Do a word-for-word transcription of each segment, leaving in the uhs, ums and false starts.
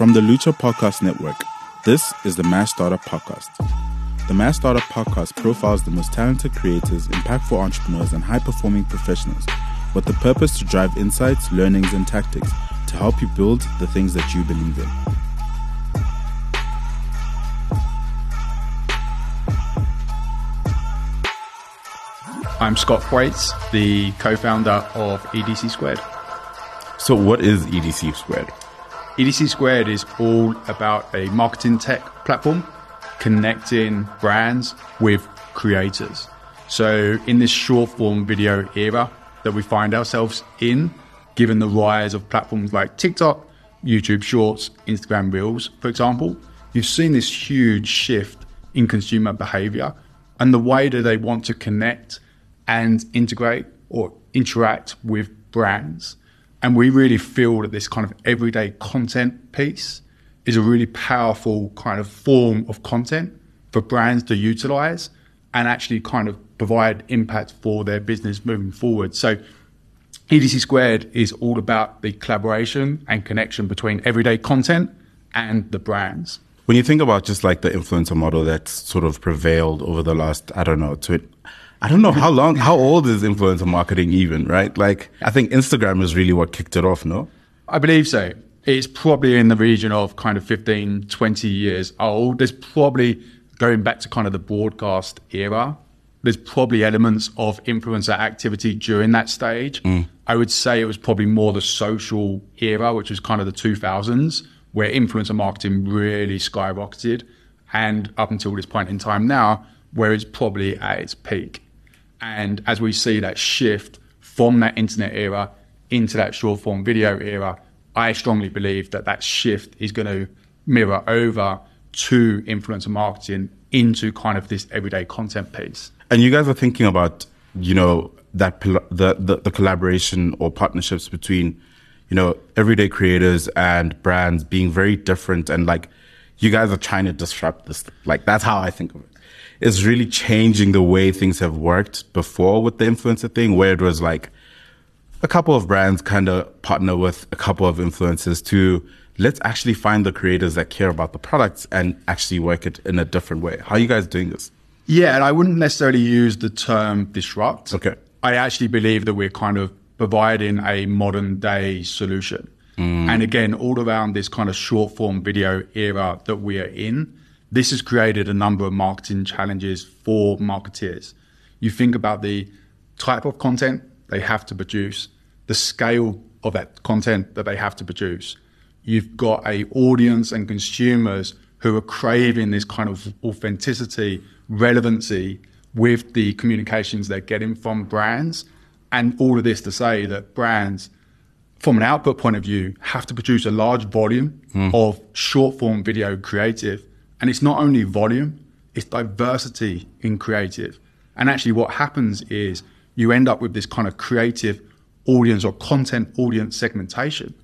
From the Lutcha Podcast Network, this is the Mashstartup Podcast. The Mashstartup Podcast profiles the most talented creators, impactful entrepreneurs, and high-performing professionals with the purpose to drive insights, learnings, and tactics to help you build the things that you believe in. I'm Scott Thwaites, the co-founder of E D C Squared. So what is E D C Squared? E D C Squared is all about a marketing tech platform connecting brands with creators. So in this short form video era that we find ourselves in, given the rise of platforms like TikTok, YouTube Shorts, Instagram Reels, for example, you've seen this huge shift in consumer behavior and the way that they want to connect and integrate or interact with brands. And we really feel that this kind of everyday content piece is a really powerful kind of form of content for brands to utilize and actually kind of provide impact for their business moving forward. So E D C Squared is all about the collaboration and connection between everyday content and the brands. When you think about just like the influencer model that's sort of prevailed over the last, I don't know, tw- I don't know how long, how old is influencer marketing even, right? Like, I think Instagram is really what kicked it off, no? I believe so. It's probably in the region of kind of fifteen, twenty years old. There's probably, going back to kind of the broadcast era, there's probably elements of influencer activity during that stage. Mm. I would say it was probably more the social era, which was kind of the two thousands, where influencer marketing really skyrocketed. And up until this point in time now, where it's probably at its peak. And as we see that shift from that internet era into that short form video era, I strongly believe that that shift is going to mirror over to influencer marketing into kind of this everyday content piece. And you guys are thinking about, you know, that the, the, the collaboration or partnerships between, you know, everyday creators and brands being very different. And like, you guys are trying to disrupt this. Like, that's how I think of it. It's really changing the way things have worked before with the influencer thing, where it was like a couple of brands kind of partner with a couple of influencers to let's actually find the creators that care about the products and actually work it in a different way. How are you guys doing this? Yeah, and I wouldn't necessarily use the term disrupt. Okay. I actually believe that we're kind of providing a modern day solution. Mm. And again, all around this kind of short form video era that we are in, this has created a number of marketing challenges for marketeers. You think about the type of content they have to produce, the scale of that content that they have to produce. You've got an audience and consumers who are craving this kind of authenticity, relevancy with the communications they're getting from brands. And all of this to say that brands, from an output point of view, have to produce a large volume mm. of short form video creative. And it's not only volume, it's diversity in creative. And actually what happens is you end up with this kind of creative audience or content audience segmentation,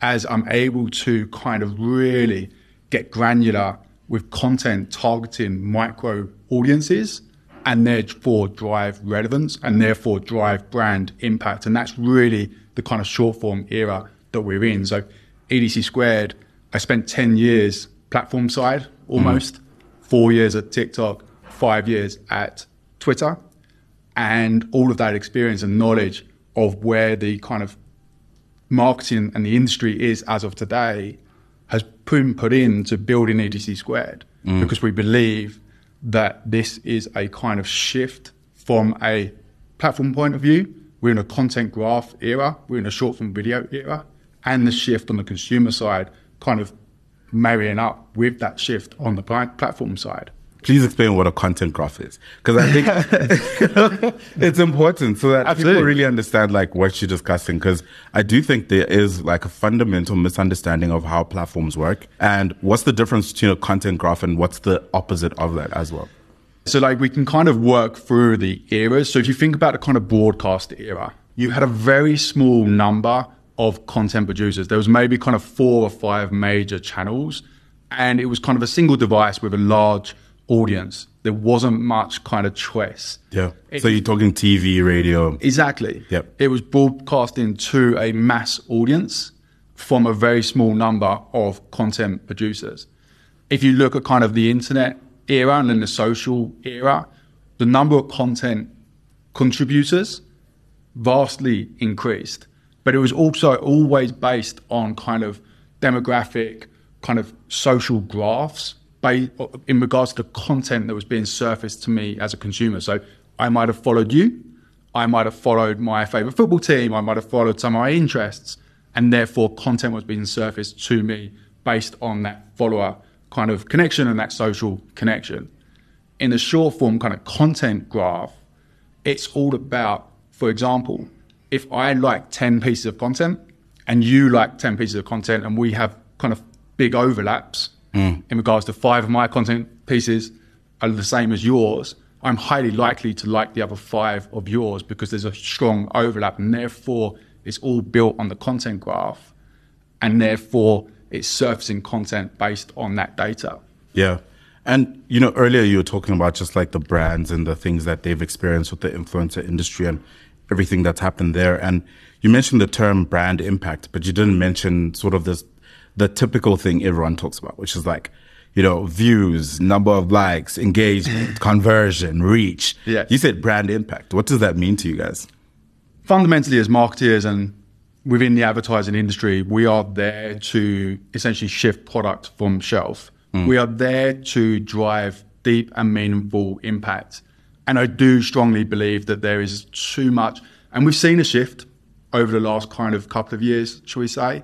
as I'm able to kind of really get granular with content targeting micro audiences and therefore drive relevance and therefore drive brand impact. And that's really the kind of short form era that we're in. So E D C Squared, I spent ten years platform side, almost mm. four years at TikTok, five years at Twitter, and all of that experience and knowledge of where the kind of marketing and the industry is as of today has been put into building E D C Squared mm. because we believe that this is a kind of shift from a platform point of view. We're in a content graph era, we're in a short form video era, and the shift on the consumer side kind of marrying up with that shift on the platform side. Please explain what a content graph is, because I think it's important so that Absolutely. People really understand like what you're discussing, because I do think there is like a fundamental misunderstanding of how platforms work and what's the difference between a content graph and what's the opposite of that as well. So like we can kind of work through the eras. So if you think about the kind of broadcast era, you had a very small number of content producers. There was maybe kind of four or five major channels, and it was kind of a single device with a large audience. There wasn't much kind of choice. Yeah. It, so you're talking T V, radio. Exactly. Yep. It was broadcasting to a mass audience from a very small number of content producers. If you look at kind of the internet era and then the social era, the number of content contributors vastly increased. But it was also always based on kind of demographic, kind of social graphs in regards to content that was being surfaced to me as a consumer. So I might have followed you, I might have followed my favorite football team, I might have followed some of my interests, and therefore content was being surfaced to me based on that follower kind of connection and that social connection. In the short form kind of content graph, it's all about, for example, if I like ten pieces of content and you like ten pieces of content and we have kind of big overlaps mm. in regards to five of my content pieces are the same as yours, I'm highly likely to like the other five of yours because there's a strong overlap, and therefore it's all built on the content graph, and therefore it's surfacing content based on that data. Yeah. And, you know, earlier you were talking about just like the brands and the things that they've experienced with the influencer industry and everything that's happened there. And you mentioned the term brand impact, but you didn't mention sort of this, the typical thing everyone talks about, which is like, you know, views, number of likes, engagement, conversion, reach. Yeah. You said brand impact. What does that mean to you guys? Fundamentally, as marketeers and within the advertising industry, we are there to essentially shift product from shelf. Mm. We are there to drive deep and meaningful impact. And I do strongly believe that there is too much, and we've seen a shift over the last kind of couple of years, shall we say,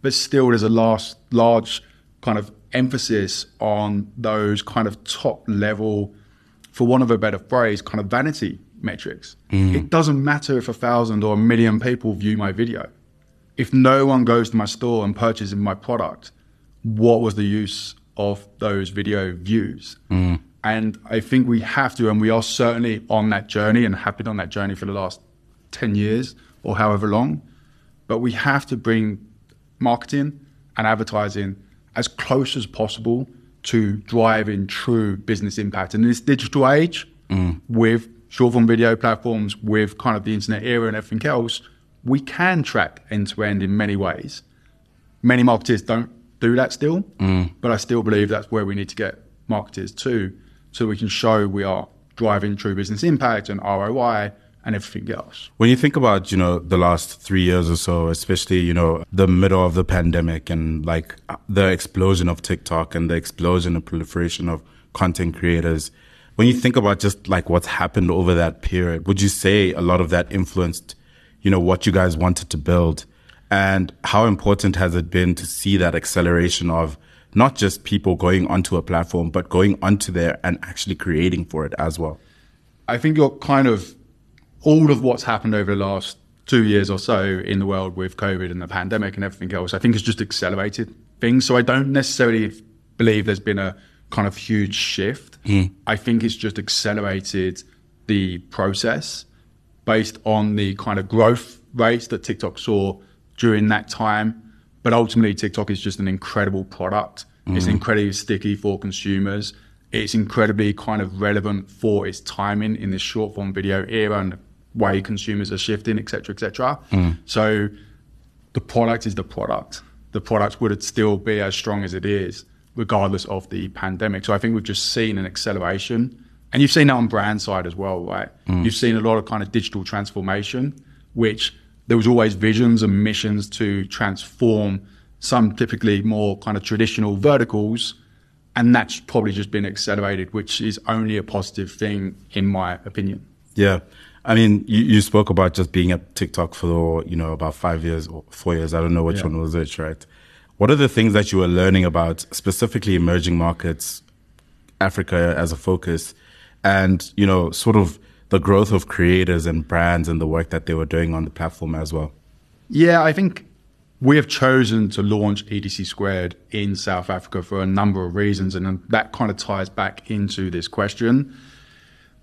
but still there's a last large kind of emphasis on those kind of top level, for want of a better phrase, kind of vanity metrics. Mm. It doesn't matter if a thousand or a million people view my video. If no one goes to my store and purchases my product, what was the use of those video views? Mm. And I think we have to, and we are certainly on that journey and have been on that journey for the last ten years or however long, but we have to bring marketing and advertising as close as possible to driving true business impact. And in this digital age, mm. with short-form video platforms, with kind of the internet era and everything else, we can track end-to-end in many ways. Many marketers don't do that still, mm. but I still believe that's where we need to get marketers to, so we can show we are driving true business impact and R O I and everything else. When you think about, you know, the last three years or so, especially, you know, the middle of the pandemic and like the explosion of TikTok and the explosion and proliferation of content creators, when you think about just like what's happened over that period, would you say a lot of that influenced, you know, what you guys wanted to build? And how important has it been to see that acceleration of not just people going onto a platform, but going onto there and actually creating for it as well? I think you're kind of, all of what's happened over the last two years or so in the world with COVID and the pandemic and everything else, I think it's just accelerated things. So I don't necessarily believe there's been a kind of huge shift. Mm. I think it's just accelerated the process based on the kind of growth rates that TikTok saw during that time. But ultimately, TikTok is just an incredible product. Mm. It's incredibly sticky for consumers. It's incredibly kind of relevant for its timing in this short form video era and the way consumers are shifting, et cetera, et cetera. Mm. So the product is the product. The product would still be as strong as it is, regardless of the pandemic. So I think we've just seen an acceleration. And you've seen that on brand side as well, right? Mm. You've seen a lot of kind of digital transformation, which there was always visions and missions to transform some typically more kind of traditional verticals. And that's probably just been accelerated, which is only a positive thing, in my opinion. Yeah. I mean, you, you spoke about just being at TikTok for, you know, about five years or four years. I don't know which yeah. one was which, right? What are the things that you were learning about, specifically emerging markets, Africa as a focus, and, you know, sort of the growth of creators and brands and the work that they were doing on the platform as well? Yeah, I think we have chosen to launch E D C Squared in South Africa for a number of reasons, and that kind of ties back into this question.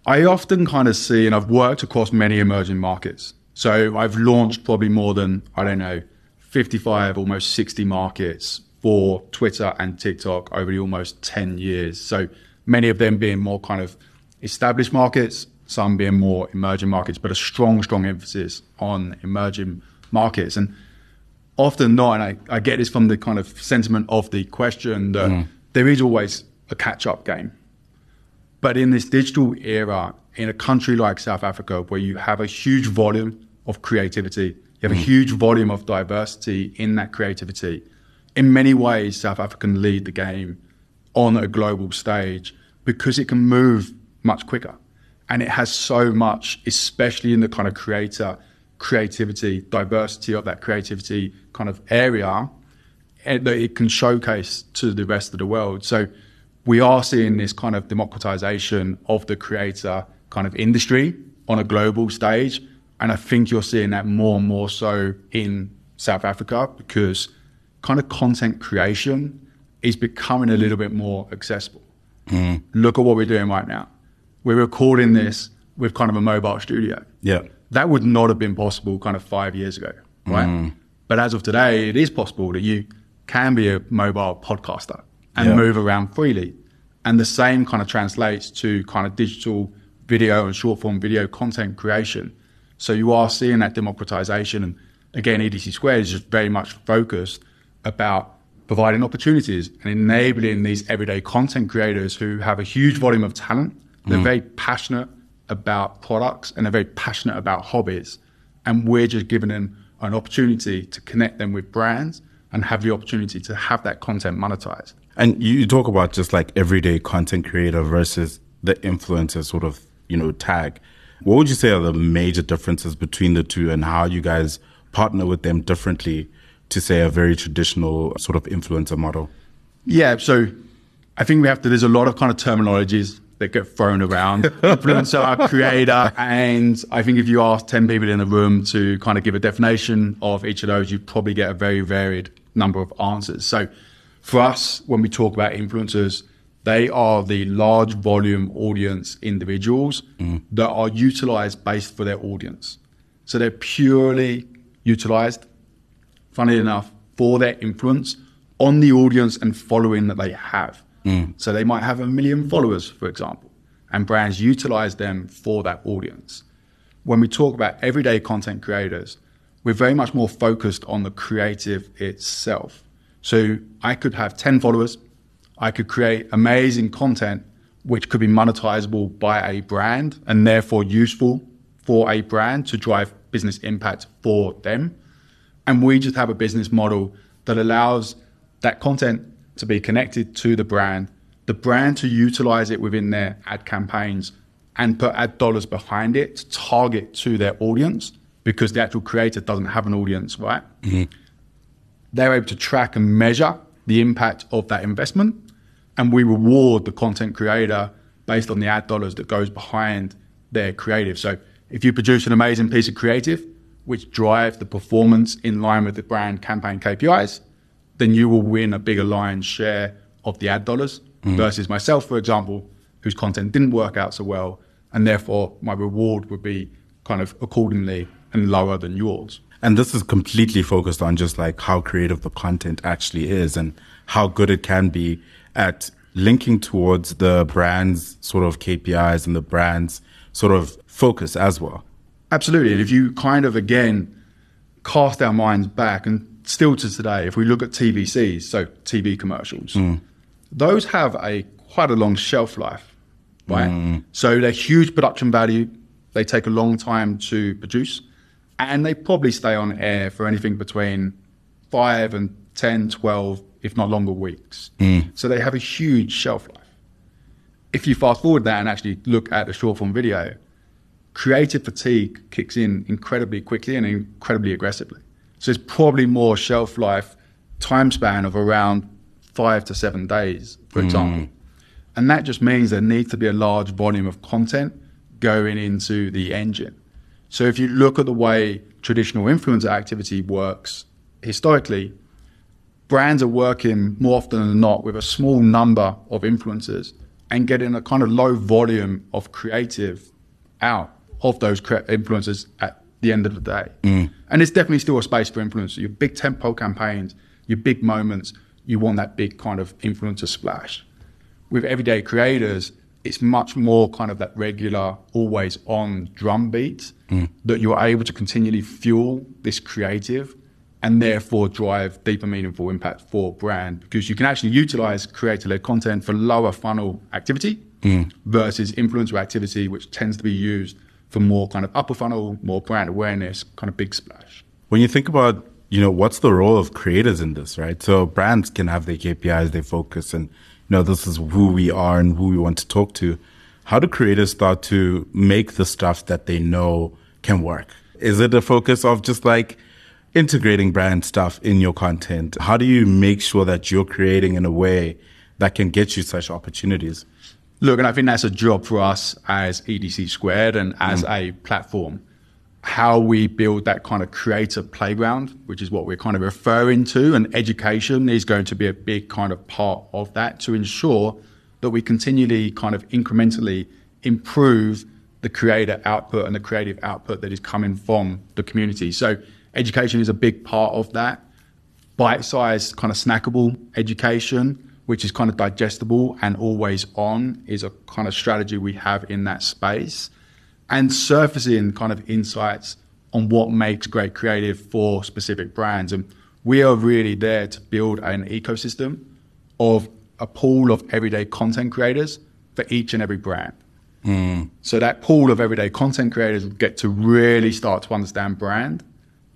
I often kind of see, and I've worked across many emerging markets, so I've launched probably more than, I don't know, fifty-five, almost sixty markets for Twitter and TikTok over the almost ten years. So many of them being more kind of established markets, some being more emerging markets, but a strong, strong emphasis on emerging markets. And often not, and I, I get this from the kind of sentiment of the question, that mm. there is always a catch-up game. But in this digital era, in a country like South Africa, where you have a huge volume of creativity, you have mm. a huge volume of diversity in that creativity, in many ways, South Africa can lead the game on a global stage because it can move much quicker. And it has so much, especially in the kind of creator creativity, diversity of that creativity kind of area, that it can showcase to the rest of the world. So we are seeing this kind of democratization of the creator kind of industry on a global stage. And I think you're seeing that more and more so in South Africa, because kind of content creation is becoming a little bit more accessible. Mm. Look at what we're doing right now. We're recording this with kind of a mobile studio. Yeah. That would not have been possible kind of five years ago, right? Mm. But as of today, it is possible that you can be a mobile podcaster and yeah. move around freely. And the same kind of translates to kind of digital video and short form video content creation. So you are seeing that democratization. And again, E D C Squared is just very much focused about providing opportunities and enabling these everyday content creators who have a huge volume of talent. They're mm. very passionate about products and they're very passionate about hobbies. And we're just giving them an opportunity to connect them with brands and have the opportunity to have that content monetized. And you talk about just like everyday content creator versus the influencer sort of, you know, tag. What would you say are the major differences between the two and how you guys partner with them differently to, say, a very traditional sort of influencer model? Yeah, so I think we have to, there's a lot of kind of terminologies that get thrown around. Influencer, creator, and I think if you ask ten people in the room to kind of give a definition of each of those, you'd probably get a very varied number of answers. So for us, when we talk about influencers, they are the large volume audience individuals mm. that are utilized based for their audience. So they're purely utilized, funnily enough, for their influence on the audience and following that they have. Mm. So they might have a million followers, for example, and brands utilize them for that audience. When we talk about everyday content creators, we're very much more focused on the creative itself. So I could have ten followers. I could create amazing content, which could be monetizable by a brand and therefore useful for a brand to drive business impact for them. And we just have a business model that allows that content to be connected to the brand, the brand to utilize it within their ad campaigns and put ad dollars behind it to target to their audience, because the actual creator doesn't have an audience, right? Mm-hmm. They're able to track and measure the impact of that investment, and we reward the content creator based on the ad dollars that goes behind their creative. So if you produce an amazing piece of creative, which drives the performance in line with the brand campaign K P Is, then you will win a bigger lion's share of the ad dollars mm. versus myself, for example, whose content didn't work out so well, and therefore my reward would be kind of accordingly and lower than yours. And this is completely focused on just like how creative the content actually is and how good it can be at linking towards the brand's sort of K P Is and the brand's sort of focus as well. Absolutely. And if you kind of, again, cast our minds back and still to today, if we look at T V Cs, so T V commercials, mm. those have a quite a long shelf life, right? Mm. So they're huge production value. They take a long time to produce, and they probably stay on air for anything between five and ten, twelve, if not longer weeks. Mm. So they have a huge shelf life. If you fast forward that and actually look at the short form video, creative fatigue kicks in incredibly quickly and incredibly aggressively. So it's probably more shelf life time span of around five to seven days, for mm. example. And that just means there needs to be a large volume of content going into the engine. So if you look at the way traditional influencer activity works historically, brands are working more often than not with a small number of influencers and getting a kind of low volume of creative out of those influencers at the end of the day. Mm. And it's definitely still a space for influencers. Your big tentpole campaigns, your big moments, you want that big kind of influencer splash. With everyday creators, it's much more kind of that regular, always on drumbeat mm. that you're able to continually fuel this creative. and therefore drive deeper, meaningful impact for brand, because you can actually utilize creator-led content for lower funnel activity mm. versus influencer activity, which tends to be used for more kind of upper funnel, more brand awareness, kind of big splash. When you think about, you know, what's the role of creators in this, right? So brands can have their K P Is, their focus, and, you know, this is who we are and who we want to talk to. How do creators start to make the stuff that they know can work? Is it a focus of just like integrating brand stuff in your content? How do you make sure that you're creating in a way that can get you such opportunities? Look, and I think that's a job for us as E D C Squared and as mm. a platform. How we build that kind of creator playground, which is what we're kind of referring to, and education is going to be a big kind of part of that to ensure that we continually kind of incrementally improve the creator output and the creative output that is coming from the community. So education is a big part of that. Bite-sized kind of snackable education, which is kind of digestible and always on, is a kind of strategy we have in that space. And surfacing kind of insights on what makes great creative for specific brands. And we are really there to build an ecosystem of a pool of everyday content creators for each and every brand. Mm. So that pool of everyday content creators get to really start to understand brand.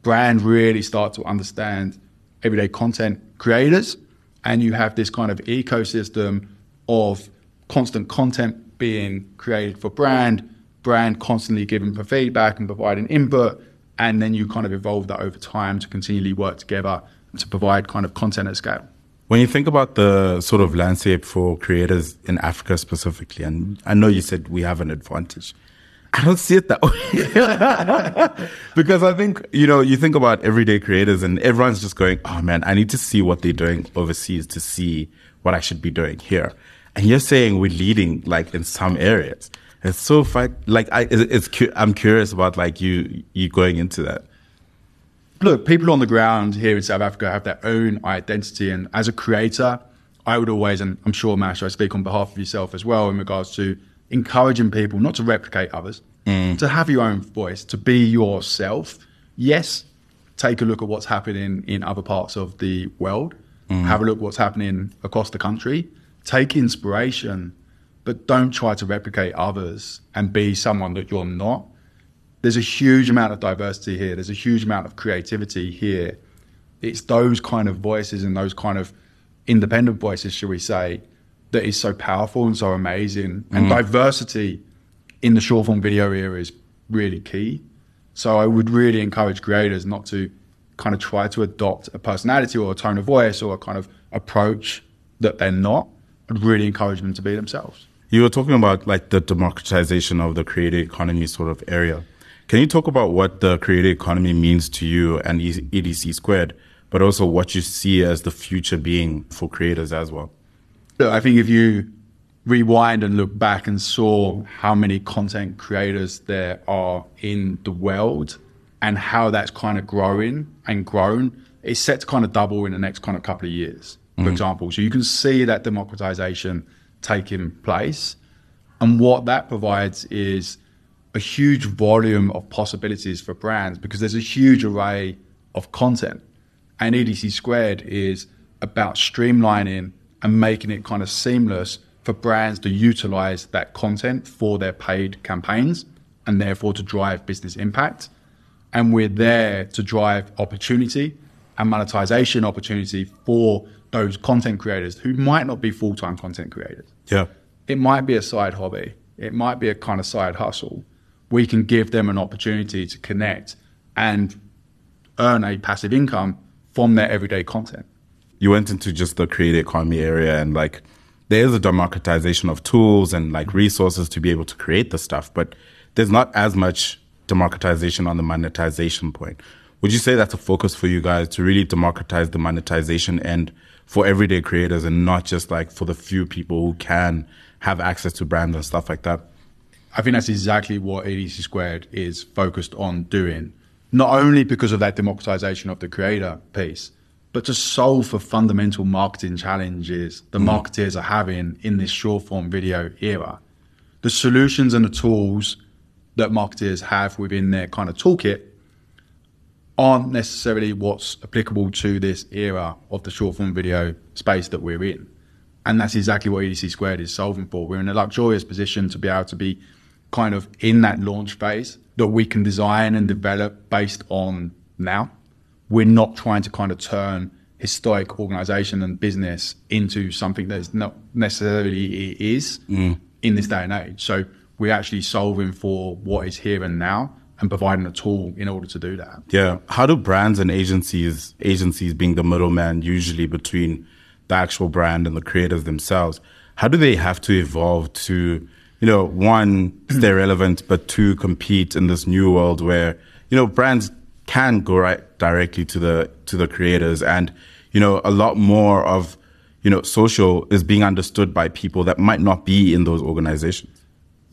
Brand really start to understand everyday content creators. And you have this kind of ecosystem of constant content being created for brand, brand constantly giving for feedback and providing input. And then you kind of evolve that over time to continually work together to provide kind of content at scale. When you think about the sort of landscape for creators in Africa specifically, and I know you said we have an advantage, I don't see it that way. Because I think, you know, you think about everyday creators and everyone's just going, oh man, I need to see what they're doing overseas to see what I should be doing here. And you're saying we're leading like in some areas. It's so fun. Like I, it's, it's, I'm curious about like you, you going into that. Look, people on the ground here in South Africa have their own identity. And as a creator, I would always, and I'm sure Mash, I speak on behalf of yourself as well in regards to encouraging people not to replicate others, mm. to have your own voice, to be yourself. Yes, take a look at what's happening in other parts of the world. Mm. Have a look at what's happening across the country. Take inspiration, but don't try to replicate others and be someone that you're not. There's a huge amount of diversity here. There's a huge amount of creativity here. It's those kind of voices and those kind of independent voices, shall we say, that is so powerful and so amazing. And mm. diversity in the short form video era is really key. So I would really encourage creators not to kind of try to adopt a personality or a tone of voice or a kind of approach that they're not. I'd really encourage them to be themselves. You were talking about like the democratization of the creator economy sort of area. Can you talk about what the creator economy means to you and E D C Squared, but also what you see as the future being for creators as well? I think if you rewind and look back and saw how many content creators there are in the world and how that's kind of growing and grown, it's set to kind of double in the next kind of couple of years, for mm-hmm. example. So you can see that democratization taking place. And what that provides is a huge volume of possibilities for brands because there's a huge array of content. And E D C Squared is about streamlining and making it kind of seamless for brands to utilize that content for their paid campaigns and therefore to drive business impact. And we're there to drive opportunity and monetization opportunity for those content creators who might not be full-time content creators. Yeah. It might be a side hobby. It might be a kind of side hustle. We can give them an opportunity to connect and earn a passive income from their everyday content. You went into just the creator economy area and like there is a democratization of tools and like resources to be able to create the stuff, but there's not as much democratization on the monetization point. Would you say that's a focus for you guys to really democratize the monetization end for everyday creators and not just like for the few people who can have access to brands and stuff like that? I think that's exactly what E D C Squared is focused on doing, not only because of that democratization of the creator piece, but to solve for fundamental marketing challenges the marketers are having in this short-form video era. The solutions and the tools that marketers have within their kind of toolkit aren't necessarily what's applicable to this era of the short form video space that we're in. And that's exactly what E D C Squared is solving for. We're in a luxurious position to be able to be kind of in that launch phase that we can design and develop based on now. We're not trying to kind of turn historic organization and business into something that is not necessarily it is mm. in this day and age. So we're actually solving for what is here and now and providing a tool in order to do that. Yeah. How do brands and agencies, agencies being the middleman usually between the actual brand and the creators themselves, how do they have to evolve to, you know, one, stay relevant, but two, compete in this new world where, you know, brands can go right directly to the to the creators, and, you know, a lot more of, you know, social is being understood by people that might not be in those organizations?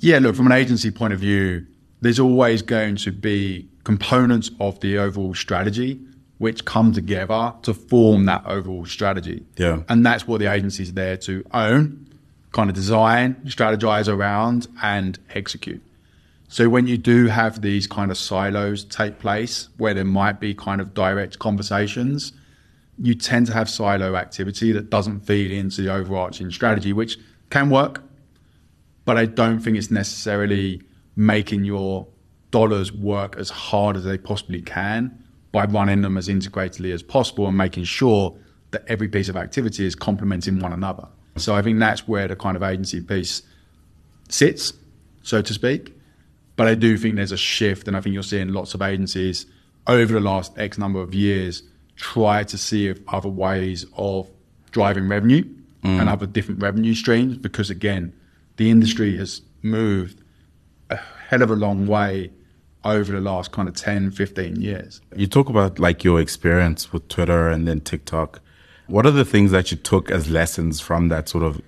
Yeah, look, from an agency point of view, there's always going to be components of the overall strategy which come together to form that overall strategy. Yeah. And that's what the agency's there to own, kind of design, strategize around, and execute. So when you do have these kind of silos take place where there might be kind of direct conversations, you tend to have silo activity that doesn't feed into the overarching strategy, which can work, but I don't think it's necessarily making your dollars work as hard as they possibly can by running them as integratedly as possible and making sure that every piece of activity is complementing one another. So I think that's where the kind of agency piece sits, so to speak. But I do think there's a shift, and I think you're seeing lots of agencies over the last X number of years try to see if other ways of driving revenue mm. and other different revenue streams, because, again, the industry has moved a hell of a long way over the last kind of ten, fifteen years. You talk about, like, your experience with Twitter and then TikTok. What are the things that you took as lessons from that sort of,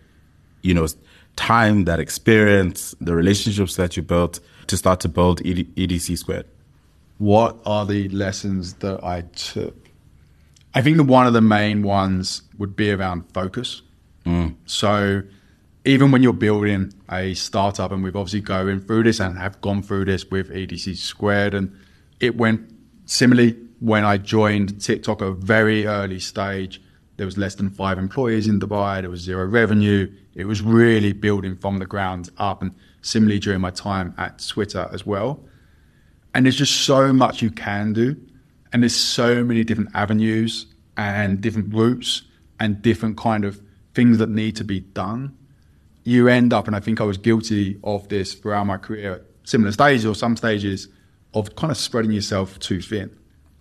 you know, time, that experience, the relationships that you built to start to build E D C Squared? What are the lessons that I took? I think that one of the main ones would be around focus. Mm. So even when you're building a startup, and we've obviously going through this and have gone through this with E D C Squared, and it went similarly when I joined TikTok at a very early stage. There was less than five employees in Dubai. There was zero revenue. It was really building from the ground up. And similarly during my time at Twitter as well. And there's just so much you can do. And there's so many different avenues and different routes and different kind of things that need to be done. You end up, and I think I was guilty of this throughout my career at similar stages or some stages, of kind of spreading yourself too thin.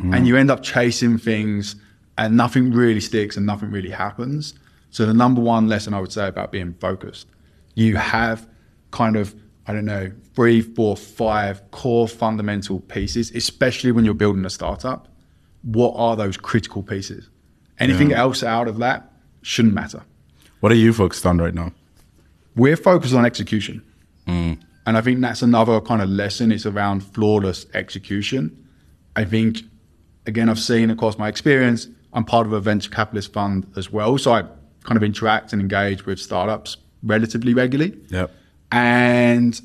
Mm. And you end up chasing things, and nothing really sticks and nothing really happens. So the number one lesson I would say about being focused, you have kind of, I don't know, three, four, five core fundamental pieces, especially when you're building a startup. What are those critical pieces? Anything yeah. else out of that shouldn't matter. What are you focused on right now? We're focused on execution. Mm. And I think that's another kind of lesson. It's around flawless execution. I think, again, I've seen across my experience, I'm part of a venture capitalist fund as well. So I kind of interact and engage with startups relatively regularly. Yep. And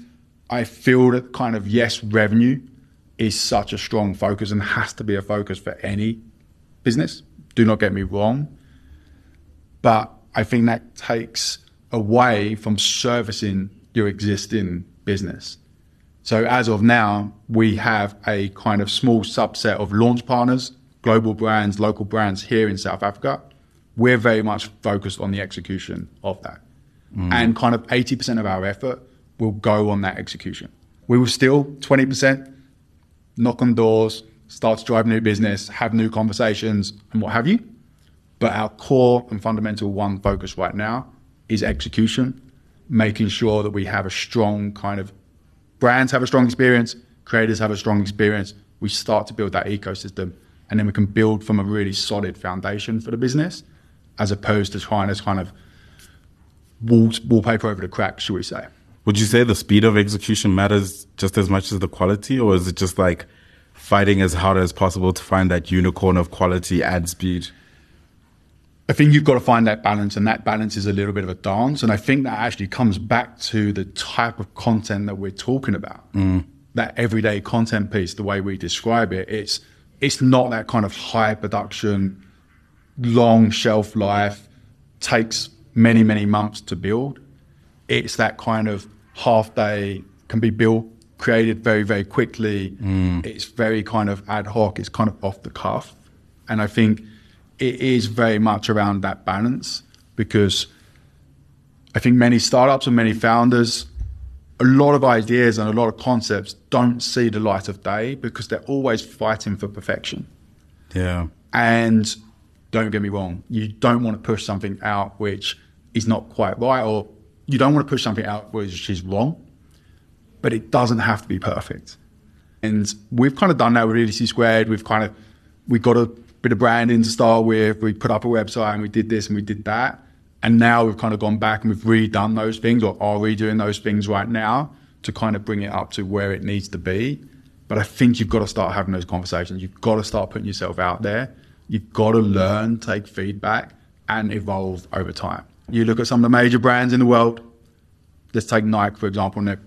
I feel that kind of, yes, revenue is such a strong focus and has to be a focus for any business. Do not get me wrong. But I think that takes away from servicing your existing business. So as of now, we have a kind of small subset of launch partners, global brands, local brands here in South Africa. We're very much focused on the execution of that. Mm. And kind of eighty percent of our effort will go on that execution. We will still, twenty percent, knock on doors, start to drive new business, have new conversations and what have you. But our core and fundamental one focus right now is execution, making sure that we have a strong kind of, brands have a strong experience, creators have a strong experience. We start to build that ecosystem. And then we can build from a really solid foundation for the business, as opposed to trying to kind of wall, wallpaper over the cracks, shall we say. Would you say the speed of execution matters just as much as the quality, or is it just like fighting as hard as possible to find that unicorn of quality and speed? I think you've got to find that balance, and that balance is a little bit of a dance. And I think that actually comes back to the type of content that we're talking about. Mm. That everyday content piece, the way we describe it, it's it's not that kind of high production, long shelf life, takes many, many months to build. It's that kind of half day, can be built, created very, very quickly. Mm. It's very kind of ad hoc. It's kind of off the cuff. And I think it is very much around that balance, because I think many startups and many founders, a lot of ideas and a lot of concepts don't see the light of day because they're always fighting for perfection. Yeah. And don't get me wrong, you don't want to push something out which is not quite right, or you don't want to push something out which is wrong, but it doesn't have to be perfect. And we've kind of done that with E D C Squared. We've kind of, we got a bit of branding to start with. We put up a website and we did this and we did that. And now we've kind of gone back and we've redone those things, or are redoing those things right now to kind of bring it up to where it needs to be. But I think you've got to start having those conversations. You've got to start putting yourself out there. You've got to learn, take feedback, and evolve over time. You look at some of the major brands in the world. Let's take Nike, for example, and they're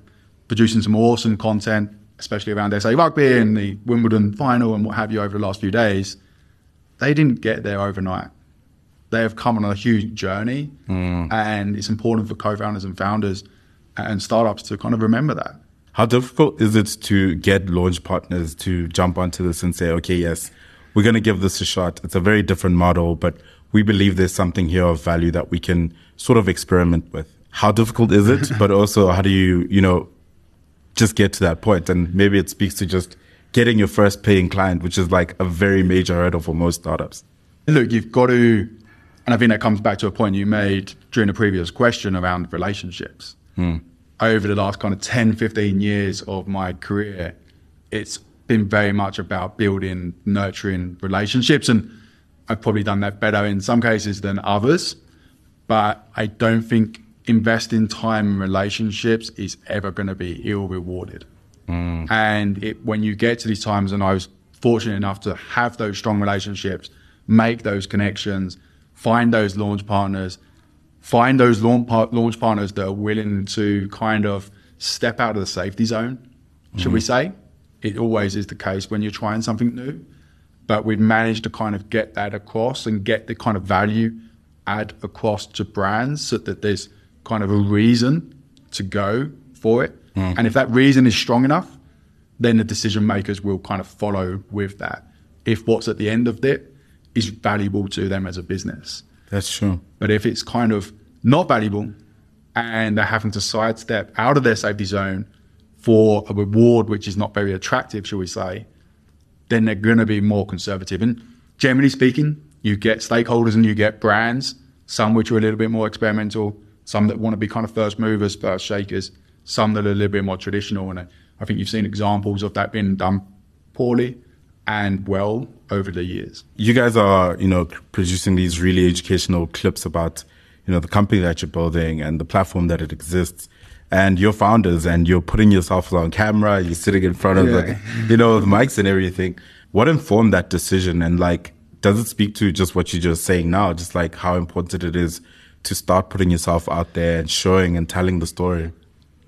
producing some awesome content, especially around S A Rugby and the Wimbledon final and what have you over the last few days. They didn't get there overnight. They have come on a huge journey, mm. and it's important for co-founders and founders and startups to kind of remember that. How difficult is it to get launch partners to jump onto this and say, okay, yes, we're going to give this a shot. It's a very different model, but we believe there's something here of value that we can sort of experiment with. How difficult is it? But also, how do you, you know, just get to that point? And maybe it speaks to just getting your first paying client, which is like a very major hurdle for most startups. Look, you've got to... And I think that comes back to a point you made during the previous question around relationships. Mm. Over the last kind of ten, fifteen years of my career, it's been very much about building, nurturing relationships. And I've probably done that better in some cases than others. But I don't think investing time in relationships is ever going to be ill rewarded. Mm. And it, when you get to these times, and I was fortunate enough to have those strong relationships, make those connections, find those launch partners, find those launch, par- launch partners that are willing to kind of step out of the safety zone, mm-hmm. should we say? It always is the case when you're trying something new. But we've managed to kind of get that across and get the kind of value add across to brands so that there's kind of a reason to go for it. Mm-hmm. And if that reason is strong enough, then the decision makers will kind of follow with that. If what's at the end of it is valuable to them as a business. That's true. But if it's kind of not valuable and they're having to sidestep out of their safety zone for a reward which is not very attractive, shall we say, then they're going to be more conservative. And generally speaking, you get stakeholders and you get brands, some which are a little bit more experimental, some that want to be kind of first movers, first shakers, some that are a little bit more traditional. And I think you've seen examples of that being done poorly and well over the years. You guys are, you know, producing these really educational clips about, you know, the company that you're building and the platform that it exists and your founders, and you're putting yourself on camera, you're sitting in front of, yeah. the, you know, the mics and everything. What informed that decision? And like, does it speak to just what you're just saying now, just like how important it is to start putting yourself out there and showing and telling the story?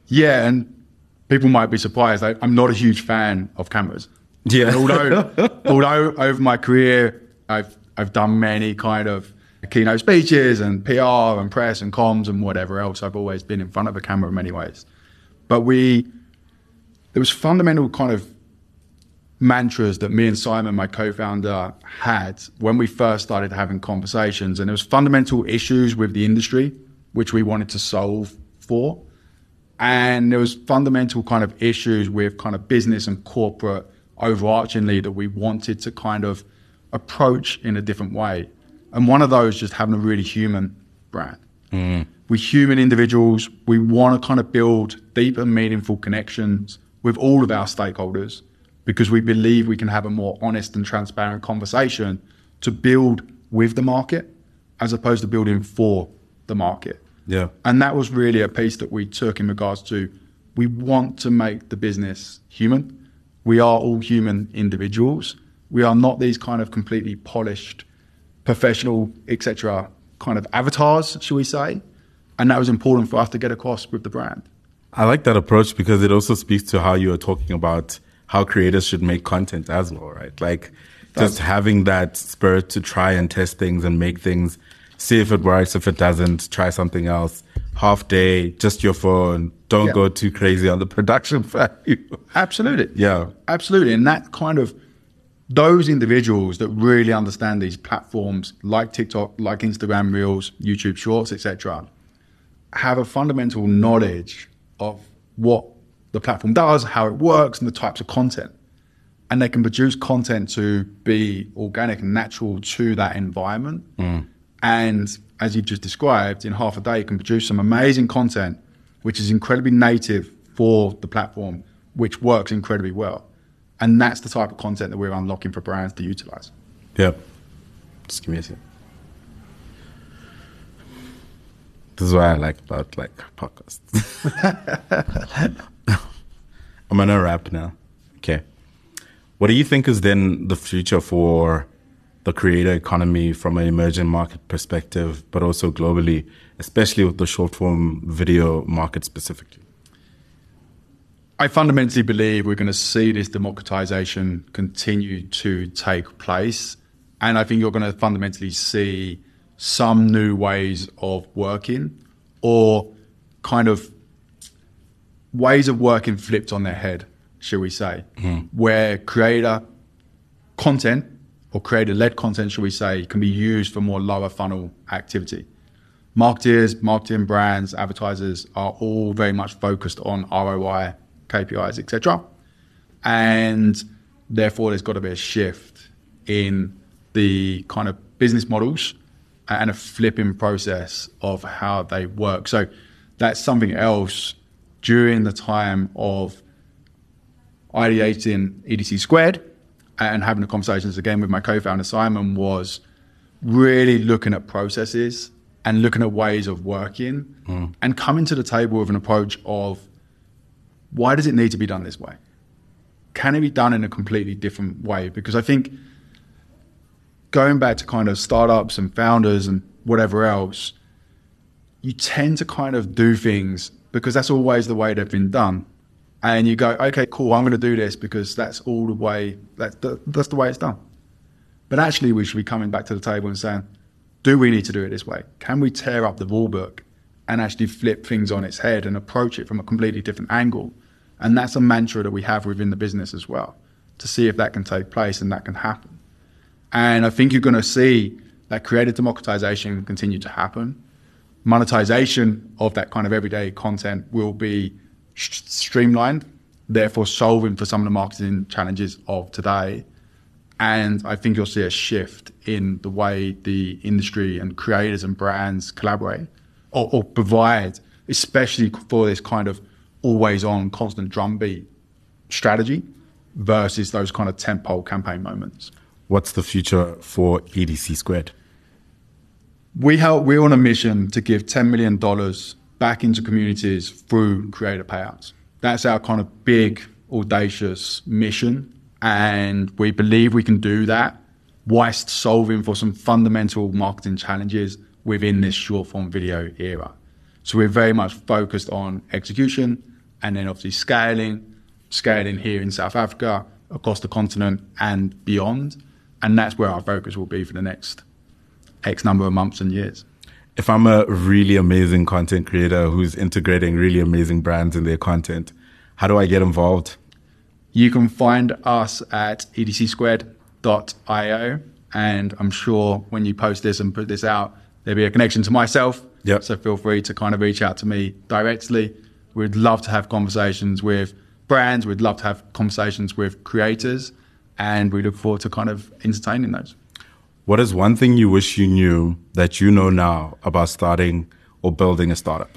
Yeah, and people might be surprised. I, I'm not a huge fan of cameras. Yeah. although, although over my career, I've I've done many kind of keynote speeches and P R and press and comms and whatever else. I've always been in front of a camera in many ways. But we, there was fundamental kind of mantras that me and Simon, my co-founder, had when we first started having conversations. And there was fundamental issues with the industry, which we wanted to solve for. And there was fundamental kind of issues with kind of business and corporate overarchingly that we wanted to kind of approach in a different way. And one of those, just having a really human brand. Mm. We're human individuals. We want to kind of build deep and meaningful connections with all of our stakeholders because we believe we can have a more honest and transparent conversation to build with the market as opposed to building for the market. Yeah. And that was really a piece that we took in regards to, we want to make the business human. We are all human individuals. We are not these kind of completely polished, professional, et cetera kind of avatars, shall we say. And that was important for us to get across with the brand. I like that approach because it also speaks to how you are talking about how creators should make content as well, right? Like That's- just having that spirit to try and test things and make things, see if it works, if it doesn't, try something else. Half day, just your phone. Don't yeah. go too crazy on the production value. Absolutely. Yeah. Absolutely. And that kind of, those individuals that really understand these platforms like TikTok, like Instagram Reels, YouTube Shorts, et cetera, have a fundamental knowledge of what the platform does, how it works, and the types of content. And they can produce content to be organic and natural to that environment. Mm. And as you've just described, in half a day, you can produce some amazing content, which is incredibly native for the platform, which works incredibly well. And that's the type of content that we're unlocking for brands to utilize. Yeah. Just give me a second. This is what I like about like podcasts. I'm going to wrap now. Okay. What do you think is then the future for the creator economy from an emerging market perspective, but also globally, especially with the short-form video market specifically? I fundamentally believe we're going to see this democratization continue to take place. And I think you're going to fundamentally see some new ways of working, or kind of ways of working flipped on their head, shall we say, mm. where creator content, or creator-led content, shall we say, can be used for more lower funnel activity. Marketers, marketing brands, advertisers are all very much focused on R O I, K P Is, et cetera. And therefore, there's got to be a shift in the kind of business models and a flipping process of how they work. So that's something else during the time of ideating E D C Squared, and having the conversations again with my co-founder Simon, was really looking at processes and looking at ways of working mm. and coming to the table with an approach of, why does it need to be done this way? Can it be done in a completely different way? Because I think going back to kind of startups and founders and whatever else, you tend to kind of do things because that's always the way they've been done. And you go, okay, cool, I'm going to do this because that's all the way, that's the, that's the way it's done. But actually, we should be coming back to the table and saying, do we need to do it this way? Can we tear up the rule book and actually flip things on its head and approach it from a completely different angle? And that's a mantra that we have within the business as well, to see if that can take place and that can happen. And I think you're going to see that creative democratization continue to happen. Monetization of that kind of everyday content will be streamlined, therefore solving for some of the marketing challenges of today. And I think you'll see a shift in the way the industry and creators and brands collaborate or, or provide, especially for this kind of always-on, constant drumbeat strategy versus those kind of tentpole campaign moments. What's the future for E D C Squared? We help, we're on a mission to give ten million dollars back into communities through creator payouts. That's our kind of big, audacious mission. And we believe we can do that whilst solving for some fundamental marketing challenges within this short-form video era. So we're very much focused on execution and then obviously scaling, scaling here in South Africa, across the continent and beyond. And that's where our focus will be for the next X number of months and years. If I'm a really amazing content creator who's integrating really amazing brands in their content, how do I get involved? You can find us at e d c squared dot io. And I'm sure when you post this and put this out, there'll be a connection to myself. Yep. So feel free to kind of reach out to me directly. We'd love to have conversations with brands. We'd love to have conversations with creators. And we look forward to kind of entertaining those. What is one thing you wish you knew that you know now about starting or building a startup?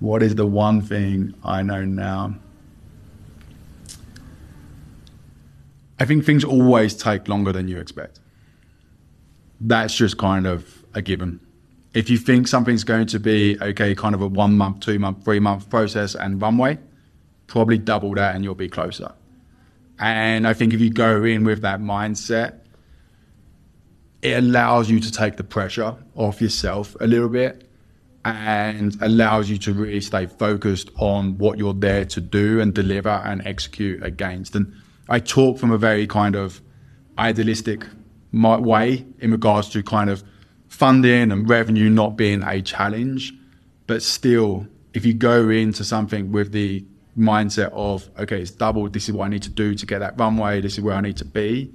What is the one thing I know now? I think things always take longer than you expect. That's just kind of a given. If you think something's going to be, okay, kind of a one month, two month, three month process and runway, probably double that and you'll be closer. And I think if you go in with that mindset, it allows you to take the pressure off yourself a little bit and allows you to really stay focused on what you're there to do and deliver and execute against. And I talk from a very kind of idealistic way in regards to kind of funding and revenue not being a challenge. But still, if you go into something with the mindset of, okay, it's doubled, this is what I need to do to get that runway, this is where I need to be,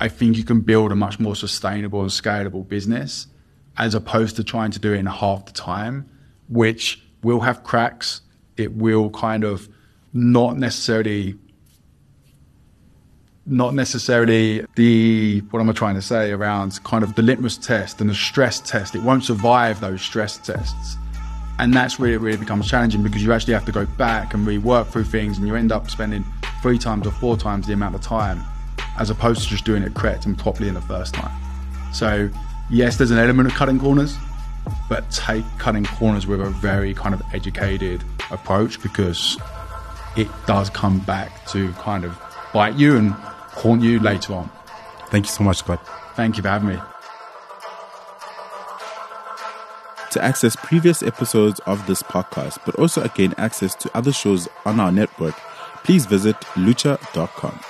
I think you can build a much more sustainable and scalable business as opposed to trying to do it in half the time, which will have cracks. It will kind of not necessarily, not necessarily the, what am I trying to say around kind of the litmus test and the stress test. It won't survive those stress tests. And that's where it really becomes challenging, because you actually have to go back and rework through things, and you end up spending three times or four times the amount of time as opposed to just doing it correct and properly in the first time. So yes, there's an element of cutting corners, but take cutting corners with a very kind of educated approach, because it does come back to kind of bite you and haunt you later on. Thank you so much, Scott. Thank you for having me. To access previous episodes of this podcast, but also again access to other shows on our network, please visit Lutcha dot com.